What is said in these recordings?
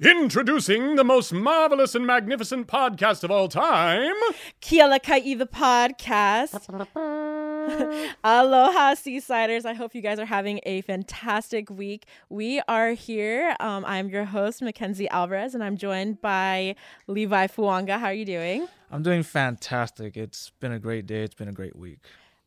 Introducing the most marvelous and magnificent podcast of all time. Kialaka'i the podcast. Aloha Seasiders. I hope you guys are having a fantastic week. We are here. I'm your host, Mackenzie Alvarez, and I'm joined by Levi Fuanga. How are you doing? I'm doing fantastic. It's been a great day. It's been a great week.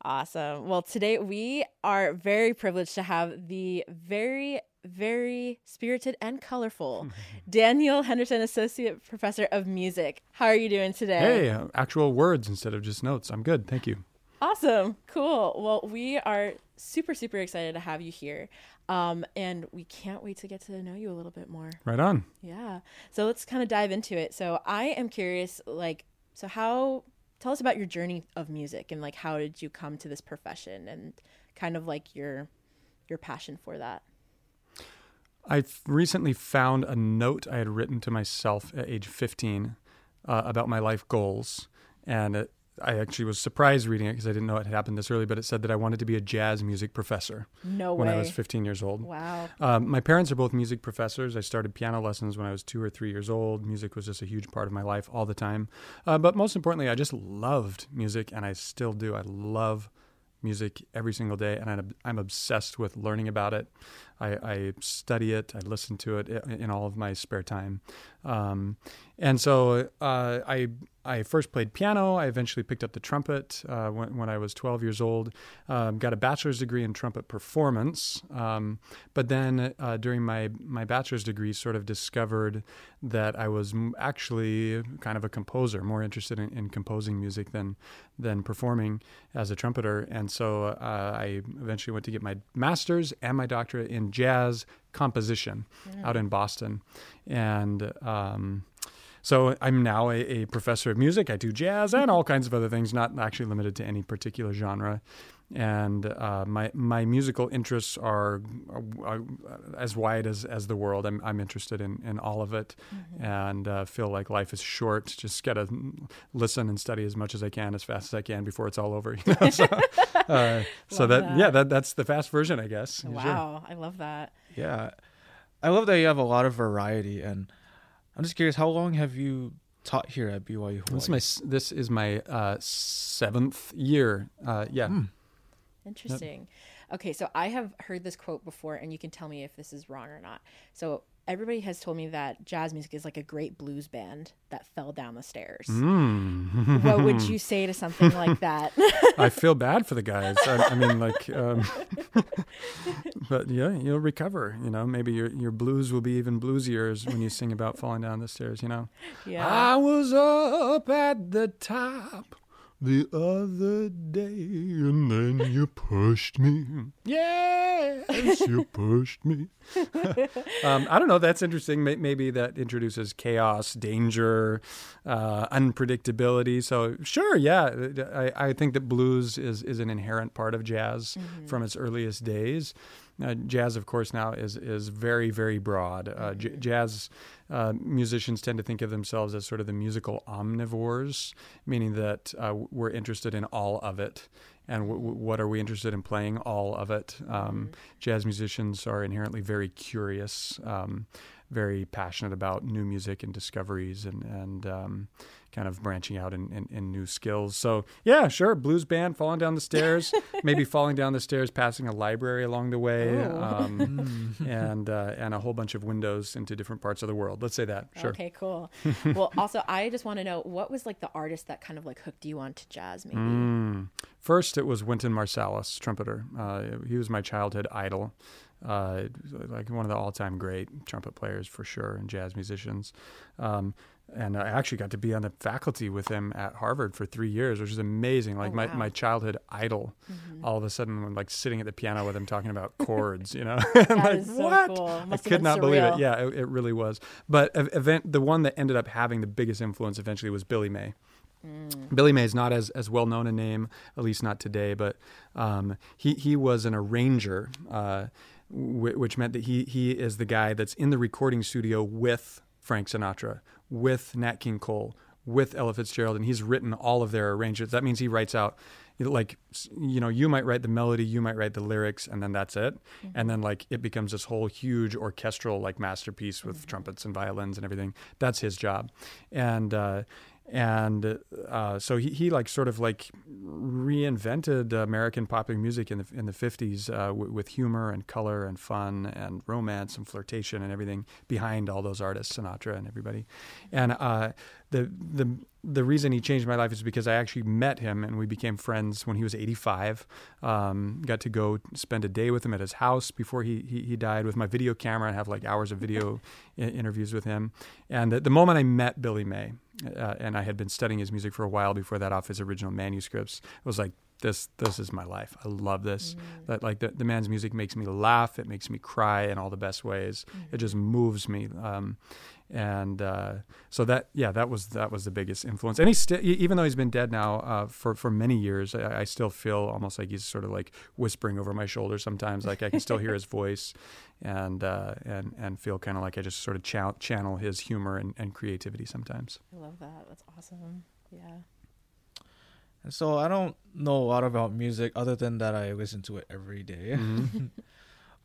Awesome. Well, today we are very privileged to have the very, very spirited and colorful Daniel Henderson, Associate Professor of Music. How are you doing today? Hey, actual words instead of just notes. I'm good. Thank you. Awesome. Cool. Well, we are super, super excited to have you here. And we can't wait to get to know you a little bit more. Right on. Yeah. So let's kind of dive into it. So I am curious, tell us about your journey of music and how did you come to this profession and kind of your passion for that? I recently found a note I had written to myself at age 15 about my life goals. And I actually was surprised reading it because I didn't know it had happened this early, but it said that I wanted to be a jazz music professor. No way. When I was 15 years old. Wow. My parents are both music professors. I started piano lessons when I was 2 or 3 years old. Music was just a huge part of my life all the time. But most importantly, I just loved music, and I still do. I love music every single day, and I'm obsessed with learning about it. I study it. I listen to it in all of my spare time. I first played piano. I eventually picked up the trumpet when I was 12 years old. Got a bachelor's degree in trumpet performance. But then during my bachelor's degree, sort of discovered that I was actually kind of a composer, more interested in composing music than performing as a trumpeter. And so I eventually went to get my master's and my doctorate in jazz composition out in Boston. And so I'm now a professor of music. I do jazz and all kinds of other things, not actually limited to any particular genre. And my musical interests are as wide as the world. I'm interested in all of it, and feel like life is short. Just gotta listen and study as much as I can, as fast as I can before it's all over. You know? That's the fast version, I guess. Wow, sure. I love that. Yeah, I love that you have a lot of variety, and I'm just curious, how long have you taught here at BYU-Hawaii? This is my seventh year. Interesting. Yep. Okay, so I have heard this quote before, and you can tell me if this is wrong or not. So everybody has told me that jazz music is like a great blues band that fell down the stairs. Mm. What would you say to something like that? I feel bad for the guys. But yeah, you'll recover. You know, maybe your blues will be even bluesier when you sing about falling down the stairs. You know, yeah. I was up at the top the other day, and then you pushed me. Yes, you pushed me. I don't know. That's interesting. Maybe that introduces chaos, danger, unpredictability. So sure, yeah. I think that blues is an inherent part of jazz from its earliest days. Jazz, of course, now is very, very broad. Jazz musicians tend to think of themselves as sort of the musical omnivores, meaning that we're interested in all of it. And what are we interested in playing? All of it. Jazz musicians are inherently very curious, very passionate about new music and discoveries and kind of branching out in new skills. So yeah, sure. Blues band, falling down the stairs, maybe falling down the stairs, passing a library along the way, and a whole bunch of windows into different parts of the world. Let's say that. Sure. Okay, cool. Well, also, I just want to know, what was the artist that kind of hooked you on to jazz maybe? First, it was Wynton Marsalis, trumpeter. He was my childhood idol. One of the all-time great trumpet players for sure, and jazz musicians. And I actually got to be on the faculty with him at Harvard for 3 years, which is amazing. My childhood idol, all of a sudden, I'm sitting at the piano with him talking about chords, you know? Cool. I could not believe it. Yeah, it really was. But the one that ended up having the biggest influence eventually was Billy May. Billy May is not as well known a name, at least not today, but he was an arranger, which meant that he is the guy that's in the recording studio with Frank Sinatra, with Nat King Cole, with Ella Fitzgerald, and he's written all of their arrangements. That means he writes out, like, you know, you might write the melody, you might write the lyrics, and then that's it. Mm-hmm. And then, like, it becomes this whole huge orchestral, like, masterpiece with mm-hmm. trumpets and violins and everything. That's his job. And so he like sort of like reinvented American popular music in the 50s with humor and color and fun and romance and flirtation and everything behind all those artists, Sinatra and everybody. And the reason he changed my life is because I actually met him and we became friends when he was 85. Got to go spend a day with him at his house before he died with my video camera and have like hours of video interviews with him. And the moment I met Billy May, and I had been studying his music for a while before that off his original manuscripts, I was like, this is my life. I love this. Mm. That like the man's music makes me laugh. It makes me cry in all the best ways. Mm. It just moves me. So that was the biggest influence. And even though he's been dead now for many years, I still feel almost like he's sort of like whispering over my shoulder sometimes. Like I can still hear his voice, and feel kind of like I just sort of channel his humor and creativity sometimes. I love that. That's awesome. Yeah. And so I don't know a lot about music other than that I listen to it every day. Mm-hmm.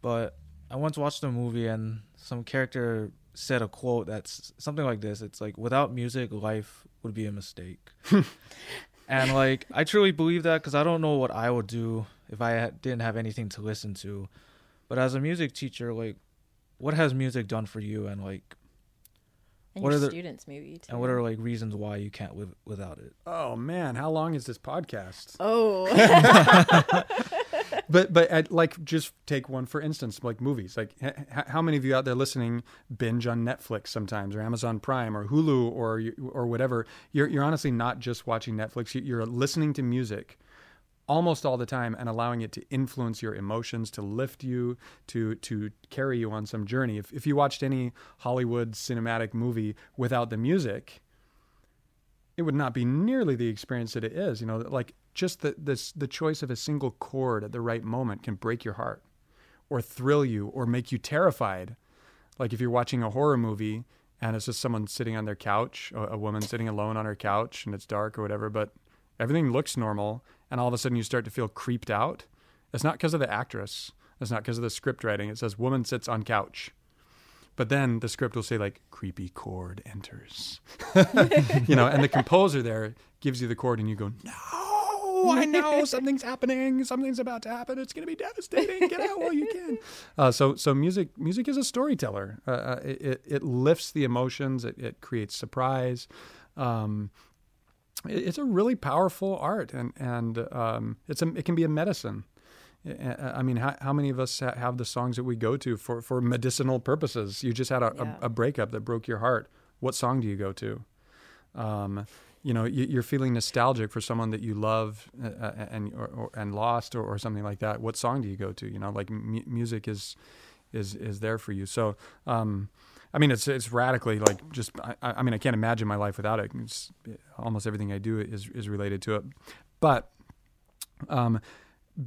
But I once watched a movie and some character said a quote that's something like this. It's like, without music, life would be a mistake. And like, I truly believe that because I don't know what I would do if I didn't have anything to listen to. But as a music teacher, like, what has music done for you? And like, and what your students maybe too. And what are like reasons why you can't live without it? Oh man, how long is this podcast? Oh. But I'd like just take one for instance, like movies. Like how many of you out there listening binge on Netflix sometimes, or Amazon Prime, or Hulu, or whatever? You're honestly not just watching Netflix. You're listening to music almost all the time and allowing it to influence your emotions, to lift you, to carry you on some journey. If you watched any Hollywood cinematic movie without the music, it would not be nearly the experience that it is. You know, like just the choice of a single chord at the right moment can break your heart or thrill you or make you terrified. Like if you're watching a horror movie and it's just someone sitting on their couch, a woman sitting alone on her couch and it's dark or whatever, but everything looks normal. And all of a sudden you start to feel creeped out. It's not because of the actress. It's not because of the script writing. It says woman sits on couch. But then the script will say like creepy chord enters. You know, and the composer there gives you the chord and you go, no, I know something's happening. Something's about to happen. It's going to be devastating. Get out while you can. So music is a storyteller. It lifts the emotions. It creates surprise. It's a really powerful art, and it can be a medicine. I mean, how many of us have the songs that we go to for medicinal purposes? You just had a breakup that broke your heart. What song do you go to? You know, you're feeling nostalgic for someone that you love and lost or something like that. What song do you go to? You know, like music is there for you. So. I mean, it's radically like just. I mean, I can't imagine my life without it. It's, almost everything I do is related to it. But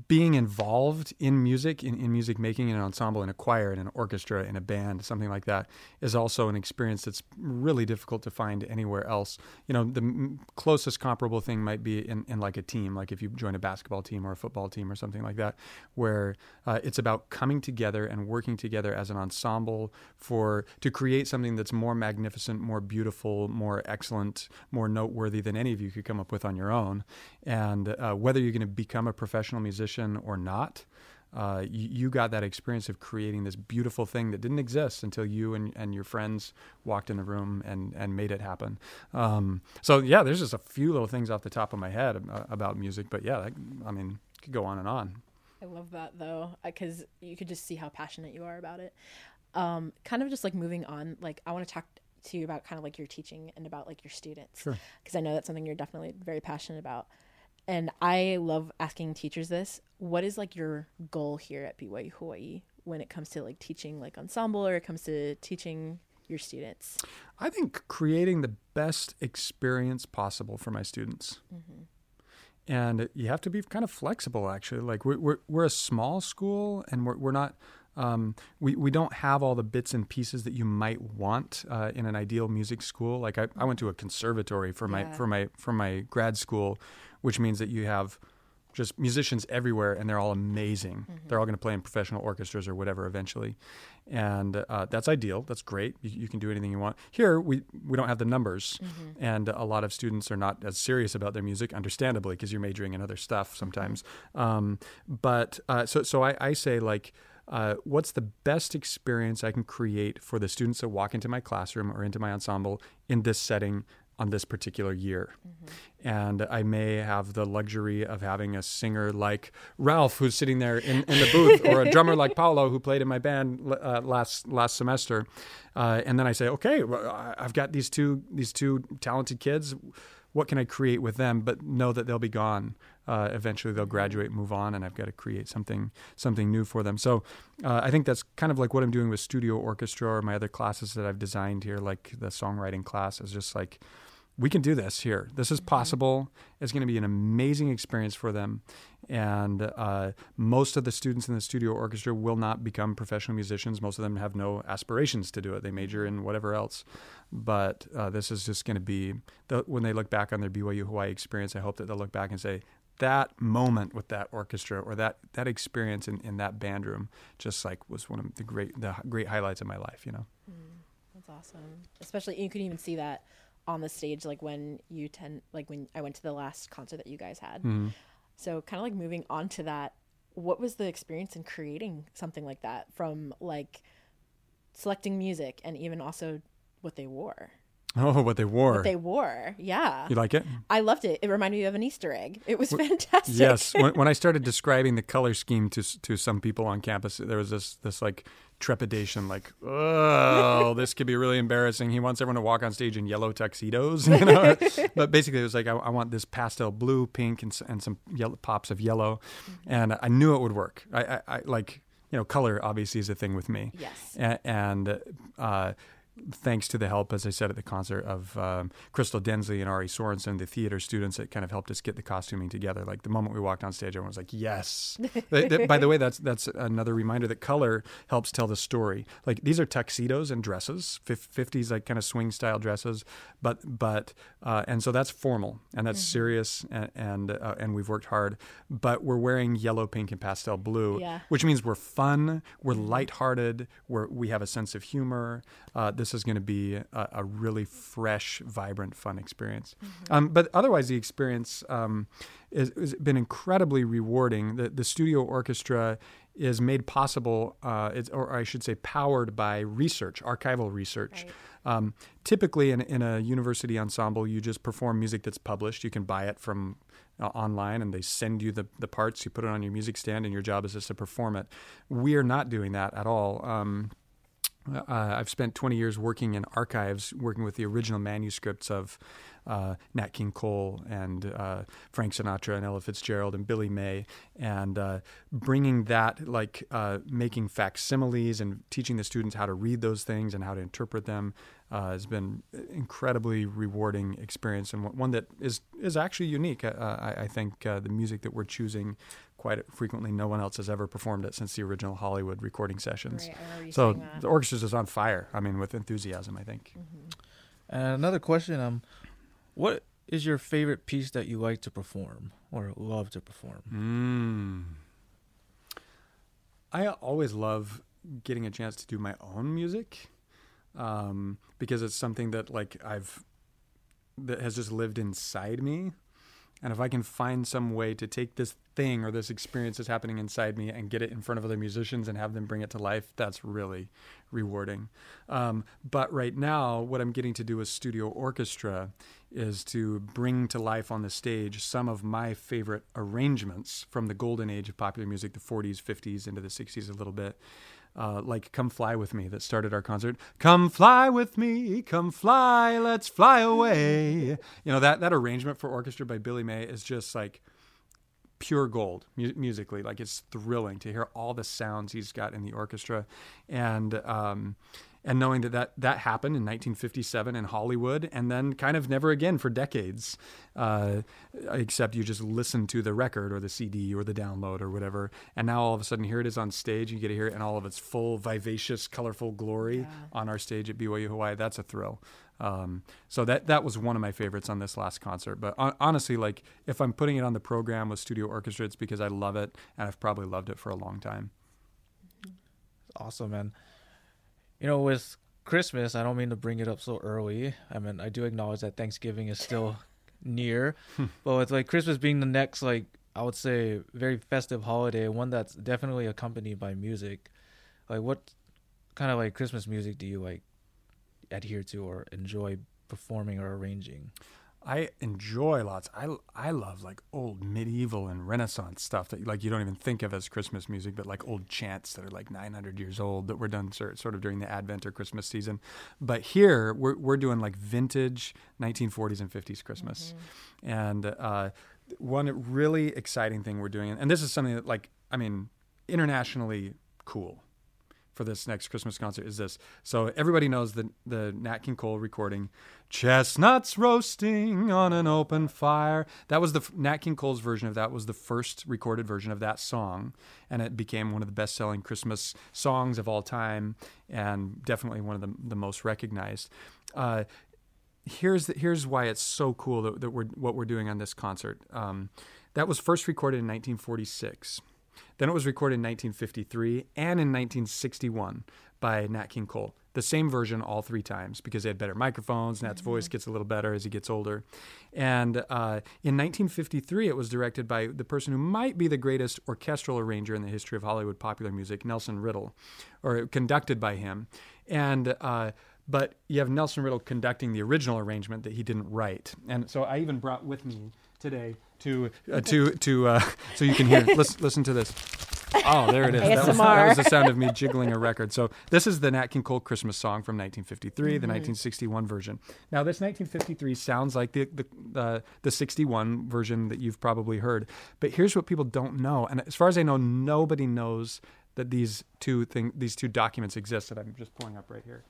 being involved in music, in music making, in an ensemble, in a choir, in an orchestra, in a band, something like that, is also an experience that's really difficult to find anywhere else. You know, the closest comparable thing might be in like a team, like if you join a basketball team or a football team or something like that, where it's about coming together and working together as an ensemble to create something that's more magnificent, more beautiful, more excellent, more noteworthy than any of you could come up with on your own. And whether you're going to become a professional musician or not, you got that experience of creating this beautiful thing that didn't exist until you and your friends walked in the room and made it happen. So yeah, there's just a few little things off the top of my head about music, but yeah, I mean, it could go on and on. I love that though, because you could just see how passionate you are about it. Kind of just like moving on, like I want to talk to you about kind of like your teaching and about like your students. Sure. Because I know that's something you're definitely very passionate about. And I love asking teachers this. What is like your goal here at BYU-Hawaii when it comes to like teaching like ensemble or it comes to teaching your students? I think creating the best experience possible for my students. Mm-hmm. And you have to be kind of flexible, actually. Like we're a small school and we're not We don't have all the bits and pieces that you might want in an ideal music school. Like I went to a conservatory for my grad school, which means that you have just musicians everywhere, and they're all amazing. Mm-hmm. They're all going to play in professional orchestras or whatever eventually, and that's ideal. That's great. You can do anything you want. Here, we don't have the numbers, mm-hmm. and a lot of students are not as serious about their music, understandably, because you're majoring in other stuff sometimes. But I say, like, what's the best experience I can create for the students that walk into my classroom or into my ensemble in this setting on this particular year? Mm-hmm. And I may have the luxury of having a singer like Ralph, who's sitting there in the booth, or a drummer like Paolo, who played in my band last semester. And then I say, okay, well, I've got these two talented kids. What can I create with them? But know that they'll be gone. Eventually they'll graduate, move on, and I've got to create something new for them. So I think that's kind of like what I'm doing with studio orchestra or my other classes that I've designed here, like the songwriting class, is just like, we can do this here. This is possible. It's going to be an amazing experience for them. And most of the students in the studio orchestra will not become professional musicians. Most of them have no aspirations to do it. They major in whatever else. But this is just going to be, when they look back on their BYU-Hawaii experience, I hope that they'll look back and say, that moment with that orchestra or that experience in that band room just like was one of the great highlights of my life, you know? That's awesome. Especially, you could even see that on the stage, like when I went to the last concert that you guys had. Mm-hmm. So kind of like moving on to that, what was the experience in creating something like that, from like selecting music and even also what they wore? Oh, what they wore. Yeah. You like it? I loved it. It reminded me of an Easter egg. It was fantastic. Yes. When I started describing the color scheme to some people on campus, there was this like trepidation, like, oh, this could be really embarrassing. He wants everyone to walk on stage in yellow tuxedos, you know? But basically it was like, I want this pastel blue, pink, and some yellow, pops of yellow. Mm-hmm. And I knew it would work. I like, you know, color obviously is a thing with me. Yes. And thanks to the help, as I said at the concert, of Crystal Densley and Ari Sorensen, the theater students that kind of helped us get the costuming together. Like the moment we walked on stage, everyone was like, yes. By the way, that's another reminder that color helps tell the story. Like these are tuxedos and dresses, 50s, like kind of swing style dresses. But and so that's formal and that's mm-hmm. serious and we've worked hard. But we're wearing yellow, pink, and pastel blue, yeah. which means we're fun, we're lighthearted, we have a sense of humor. This is going to be a really fresh, vibrant, fun experience. Mm-hmm. But otherwise, the experience has been incredibly rewarding. The studio orchestra is made possible, or I should say powered by research, archival research. Right. Typically in a university ensemble, you just perform music that's published. You can buy it from online and they send you the parts. You put it on your music stand and your job is just to perform it. We are not doing that at all. I've spent 20 years working in archives, working with the original manuscripts of Nat King Cole and Frank Sinatra and Ella Fitzgerald and Billy May, and bringing that, like making facsimiles and teaching the students how to read those things and how to interpret them has been an incredibly rewarding experience, and one that is actually unique. I think the music that we're choosing, quite frequently no one else has ever performed it since the original Hollywood recording sessions. Right, I remember you saying that. The orchestra's is on fire, I mean, with enthusiasm, I think. Mm-hmm. And another question, what is your favorite piece that you like to perform or love to perform? I always love getting a chance to do my own music because it's something that that has just lived inside me. And if I can find some way to take this thing or this experience that's happening inside me and get it in front of other musicians and have them bring it to life, that's really rewarding. But right now, what I'm getting to do with studio orchestra is to bring to life on the stage some of my favorite arrangements from the golden age of popular music, the 40s, 50s, into the 60s a little bit. Like Come Fly With Me that started our concert. Come fly with me, come fly, let's fly away. You know, that arrangement for orchestra by Billy May is just like pure gold musically. Like it's thrilling to hear all the sounds he's got in the orchestra. And and knowing that that happened in 1957 in Hollywood, and then kind of never again for decades, except you just listen to the record or the CD or the download or whatever. And now all of a sudden, here it is on stage. You get to hear it in all of its full, vivacious, colorful glory on our stage at BYU-Hawaii. That's a thrill. So that was one of my favorites on this last concert. But honestly, like, if I'm putting it on the program with studio orchestra, it's because I love it, and I've probably loved it for a long time. Awesome, man. You know, with Christmas, I don't mean to bring it up so early. I mean, I do acknowledge that Thanksgiving is still near, but with like Christmas being the next, like, I would say very festive holiday, one that's definitely accompanied by music. Like, what kind of like Christmas music do you like adhere to or enjoy performing or arranging? I enjoy lots. I love like old medieval and Renaissance stuff that like you don't even think of as Christmas music, but like old chants that are like 900 years old that were done sort of during the Advent or Christmas season. But here we're doing like vintage 1940s and 50s Christmas. Mm-hmm. And one really exciting thing we're doing, and this is something that like, I mean, internationally cool for this next Christmas concert is this. So everybody knows the Nat King Cole recording, Chestnuts Roasting on an Open Fire. That was Nat King Cole's version of that, was the first recorded version of that song. And it became one of the best-selling Christmas songs of all time, and definitely one of the most recognized. Here's why it's so cool that what we're doing on this concert. That was first recorded in 1946. Then it was recorded in 1953 and in 1961 by Nat King Cole. The same version all three times because they had better microphones. Nat's voice gets a little better as he gets older. And in 1953, it was directed by the person who might be the greatest orchestral arranger in the history of Hollywood popular music, Nelson Riddle, or conducted by him. And but you have Nelson Riddle conducting the original arrangement that he didn't write. And so I even brought with me today so you can hear. Listen to this. Oh, there it is. That was the sound of me jiggling a record. So this is the Nat King Cole Christmas song from 1953, the 1961 version. Now this 1953 sounds like the 61 version that you've probably heard. But here's what people don't know, and as far as I know, nobody knows that these two documents exist that I'm just pulling up right here.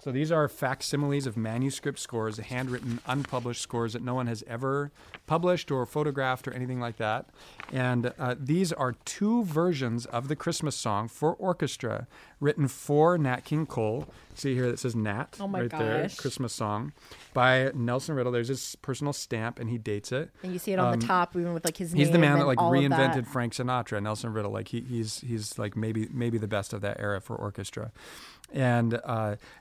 So these are facsimiles of manuscript scores, handwritten, unpublished scores that no one has ever published or photographed or anything like that. And these are two versions of the Christmas song for orchestra, written for Nat King Cole. See here, that says Nat there, Christmas song, by Nelson Riddle. There's his personal stamp, and he dates it. And you see it on the top, even with like his name. He's the man that like reinvented Frank Sinatra, Nelson Riddle. Like he's like maybe the best of that era for orchestra. And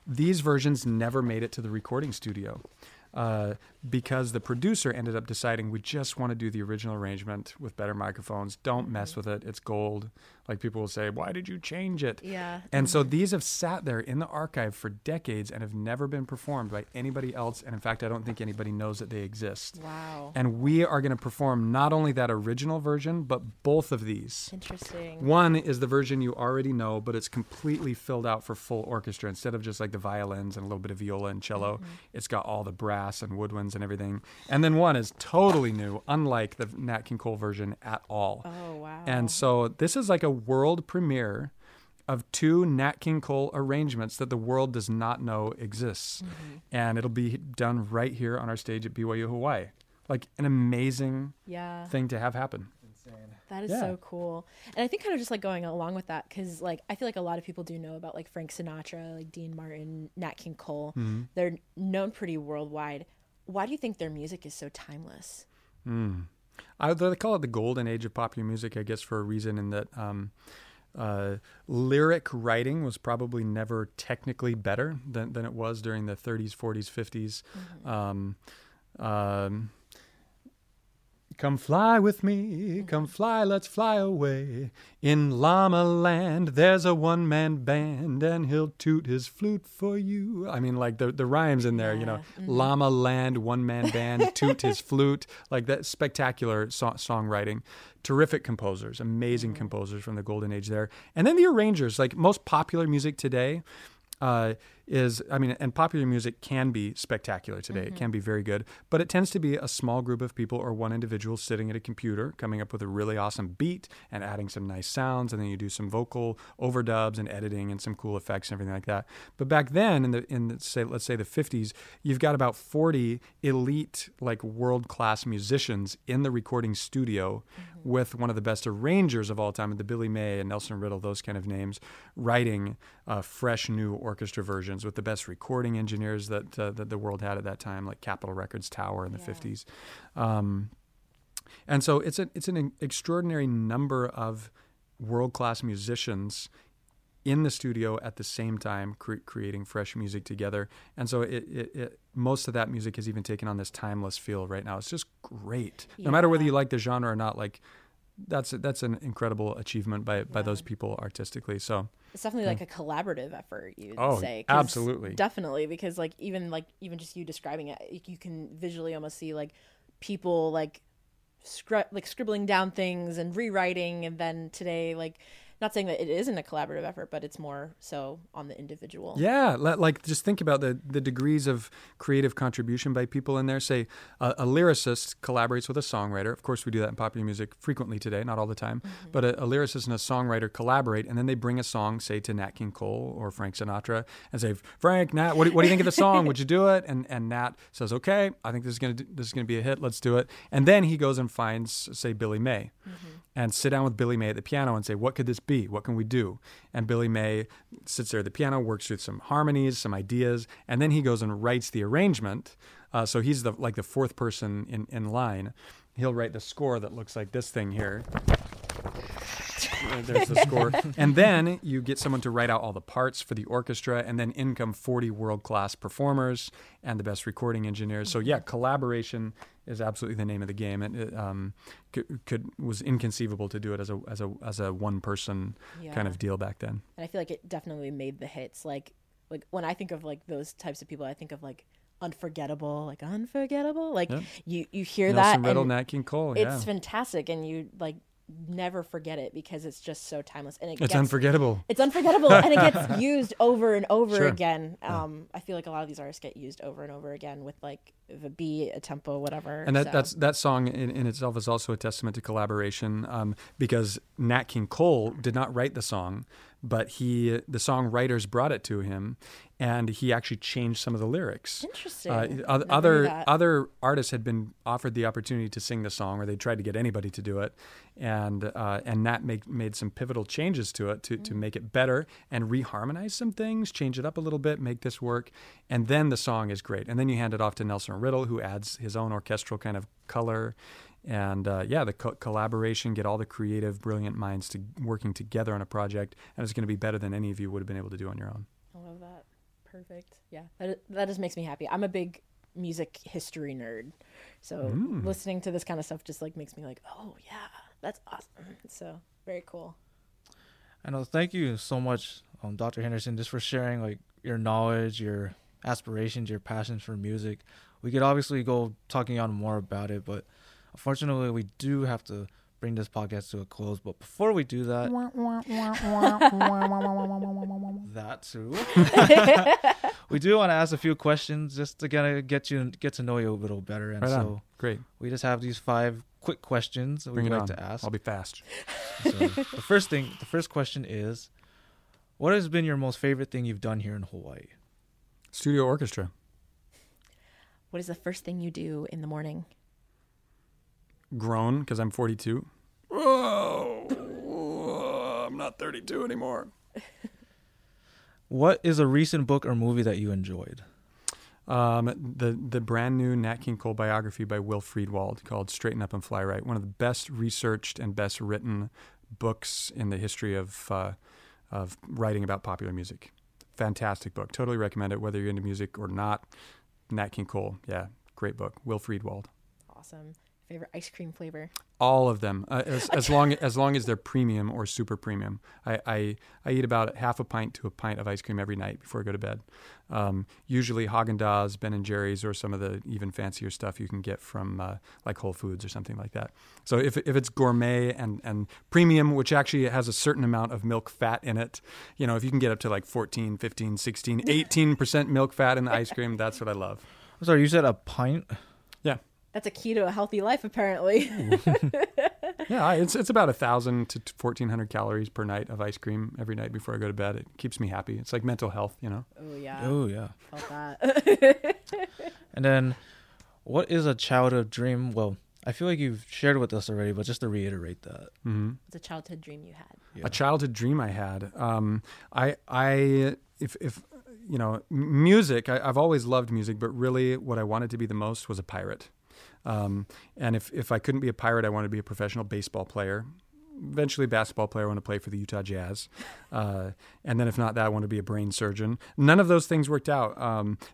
these versions never made it to the recording studio because the producer ended up deciding, we just want to do the original arrangement with better microphones. Don't mess with it. It's gold. Like people will say, why did you change it? Yeah. And so these have sat there in the archive for decades and have never been performed by anybody else. And in fact, I don't think anybody knows that they exist. Wow. And we are going to perform not only that original version, but both of these. Interesting. One is the version you already know, but it's completely filled out for full orchestra. Instead of just like the violins and a little bit of viola and cello, it's got all the brass and woodwinds and everything. And then one is totally new, unlike the Nat King Cole version at all. Oh, wow. And so this is like a world premiere of two Nat King Cole arrangements that the world does not know exists. Mm-hmm. And it'll be done right here on our stage at BYU-Hawaii. Like an amazing thing to have happen. Insane. That is so cool. And I think kind of just like going along with that, because like I feel like a lot of people do know about like Frank Sinatra, like Dean Martin, Nat King Cole. Mm-hmm. They're known pretty worldwide. Why do you think their music is so timeless? They call it the golden age of popular music, I guess, for a reason, in that lyric writing was probably never technically better than it was during the 30s, 40s, 50s. Mm-hmm. Come fly with me, come fly, let's fly away. In llama land, there's a one-man band, and he'll toot his flute for you. I mean, like the rhymes in there, you know, llama land, one-man band, toot his flute. Like that spectacular songwriting. Terrific composers, amazing composers from the golden age there. And then the arrangers, like most popular music today, is, I mean, and popular music can be spectacular today. Mm-hmm. It can be very good, but it tends to be a small group of people or one individual sitting at a computer, coming up with a really awesome beat and adding some nice sounds, and then you do some vocal overdubs and editing and some cool effects and everything like that. But back then, let's say the 50s, you've got about 40 elite, like world-class musicians in the recording studio, mm-hmm. with one of the best arrangers of all time, the Billy May and Nelson Riddle, those kind of names, writing fresh new orchestra versions with the best recording engineers that the world had at that time, like Capitol Records Tower in the 50s. And so it's an extraordinary number of world-class musicians in the studio at the same time creating fresh music together. And so most of that music has even taken on this timeless feel right now. It's just great. No matter whether you like the genre or not, like that's an incredible achievement by those people artistically. So it's definitely like a collaborative effort, you'd say. Oh, absolutely. Definitely, because even just you describing it, you can visually almost see like people like scribbling down things and rewriting, and then today, like, not saying that it isn't a collaborative effort, but it's more so on the individual. Yeah, like just think about the degrees of creative contribution by people in there. Say a lyricist collaborates with a songwriter. Of course, we do that in popular music frequently today, not all the time. Mm-hmm. But a lyricist and a songwriter collaborate, and then they bring a song, say, to Nat King Cole or Frank Sinatra, and say, "Frank, Nat, what do you think of the song? Would you do it?" And Nat says, "Okay, I think this is gonna be a hit. Let's do it." And then he goes and finds, say, Billy May, mm-hmm. and sit down with Billy May at the piano and say, "What could this be? What can we do?" And Billy May sits there at the piano, works through some harmonies, some ideas, and then he goes and writes the arrangement. So he's the fourth person in line. He'll write the score that looks like this thing here. There's the score. And then you get someone to write out all the parts for the orchestra, and then in come 40 world-class performers and the best recording engineers. So yeah, collaboration is absolutely the name of the game. And it was inconceivable to do it as a one-person kind of deal back then. And I feel like it definitely made the hits. Like when I think of like those types of people, I think of like Unforgettable. Like you hear Nelson that Riddle, and Nat King Cole. It's fantastic, and you like never forget it because it's just so timeless, and it's unforgettable. It's unforgettable, and it gets used over and over again. I feel like a lot of these artists get used over and over again with like a beat, a tempo, whatever. And that song in itself is also a testament to collaboration, because Nat King Cole did not write the song, but the songwriters brought it to him, and he actually changed some of the lyrics. Interesting. Other artists had been offered the opportunity to sing the song, or they tried to get anybody to do it, and Nat made some pivotal changes to it to make it better and reharmonize some things, change it up a little bit, make this work, and then the song is great. And then you hand it off to Nelson Riddle, who adds his own orchestral kind of color. And the collaboration, get all the creative, brilliant minds to working together on a project, and it's going to be better than any of you would have been able to do on your own. I love that. Perfect. Yeah, that just makes me happy. I'm a big music history nerd, so listening to this kind of stuff just like makes me like, oh yeah, that's awesome. So very cool. I know. Thank you so much, Dr. Henderson, just for sharing like your knowledge, your aspirations, your passion for music. We could obviously go talking on more about it, but unfortunately, we do have to bring this podcast to a close. But before we do that, that too, we do want to ask a few questions just to kind of get to know you a little better. And great. We just have these 5 quick questions that we'd like to ask. I'll be fast. So, the first question is, what has been your most favorite thing you've done here in Hawaii? Studio orchestra. What is the first thing you do in the morning? Grown because I'm 42. Oh, I'm not 32 anymore. What is a recent book or movie that you enjoyed? The brand new Nat King Cole biography by Will Friedwald called Straighten Up and Fly Right. One of the best researched and best written books in the history of writing about popular music. Fantastic book. Totally recommend it, whether you're into music or not. Nat King Cole. Yeah, great book. Will Friedwald. Awesome. favorite ice cream flavor? All of them, as long as they're premium or super premium. I eat about half a pint to a pint of ice cream every night before I go to bed. Usually Haagen-Dazs, Ben & Jerry's, or some of the even fancier stuff you can get from like Whole Foods or something like that. So if it's gourmet and premium, which actually has a certain amount of milk fat in it, you know, if you can get up to like 14, 15, 16, 18% milk fat in the ice cream, that's what I love. I'm sorry, you said a pint? Yeah. That's a key to a healthy life, apparently. Yeah, it's about 1,000 to 1,400 calories per night of ice cream every night before I go to bed. It keeps me happy. It's like mental health, you know? Oh, yeah. Oh, yeah. Felt that. And then what is a childhood dream? Well, I feel like you've shared with us already, but just to reiterate that. Mm-hmm. What's a childhood dream you had? Yeah. A childhood dream I had? If you know, music, I've always loved music, but really what I wanted to be the most was a pirate. And if I couldn't be a pirate, I wanted to be a professional baseball player, eventually basketball player. I want to play for the Utah Jazz. And then if not that, I want to be a brain surgeon. None of those things worked out.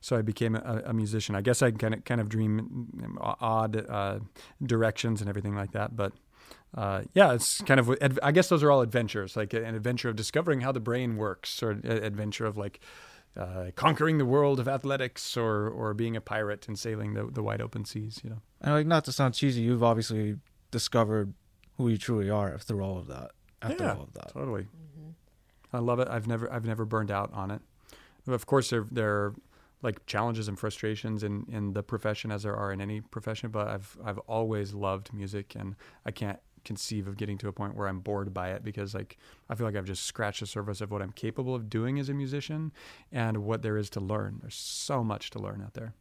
So I became a musician. I guess I kind of dream odd directions and everything like that. But yeah, it's kind of, I guess those are all adventures, like an adventure of discovering how the brain works, or an adventure of like conquering the world of athletics, or being a pirate and sailing the wide open seas, you know. And like, not to sound cheesy, you've obviously discovered who you truly are after all of that. Totally. Mm-hmm. I love it. I've never burned out on it. Of course, there are like challenges and frustrations in the profession, as there are in any profession. But I've always loved music, and I can't conceive of getting to a point where I'm bored by it, because like I feel like I've just scratched the surface of what I'm capable of doing as a musician and what there is to learn. There's so much to learn out there.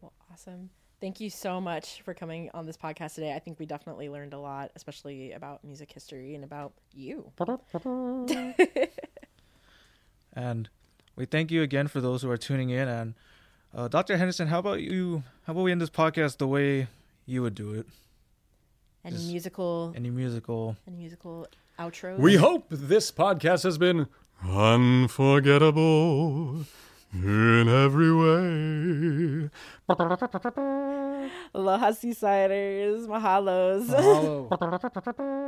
Well, awesome. Thank you so much for coming on this podcast today. I think we definitely learned a lot, especially about music history and about you. And we thank you again for those who are tuning in. And Dr. Henderson, how about we end this podcast the way you would do it? Any musical outro. We hope this podcast has been unforgettable in every way. Aloha, Seasiders. Mahalos. Mahalo.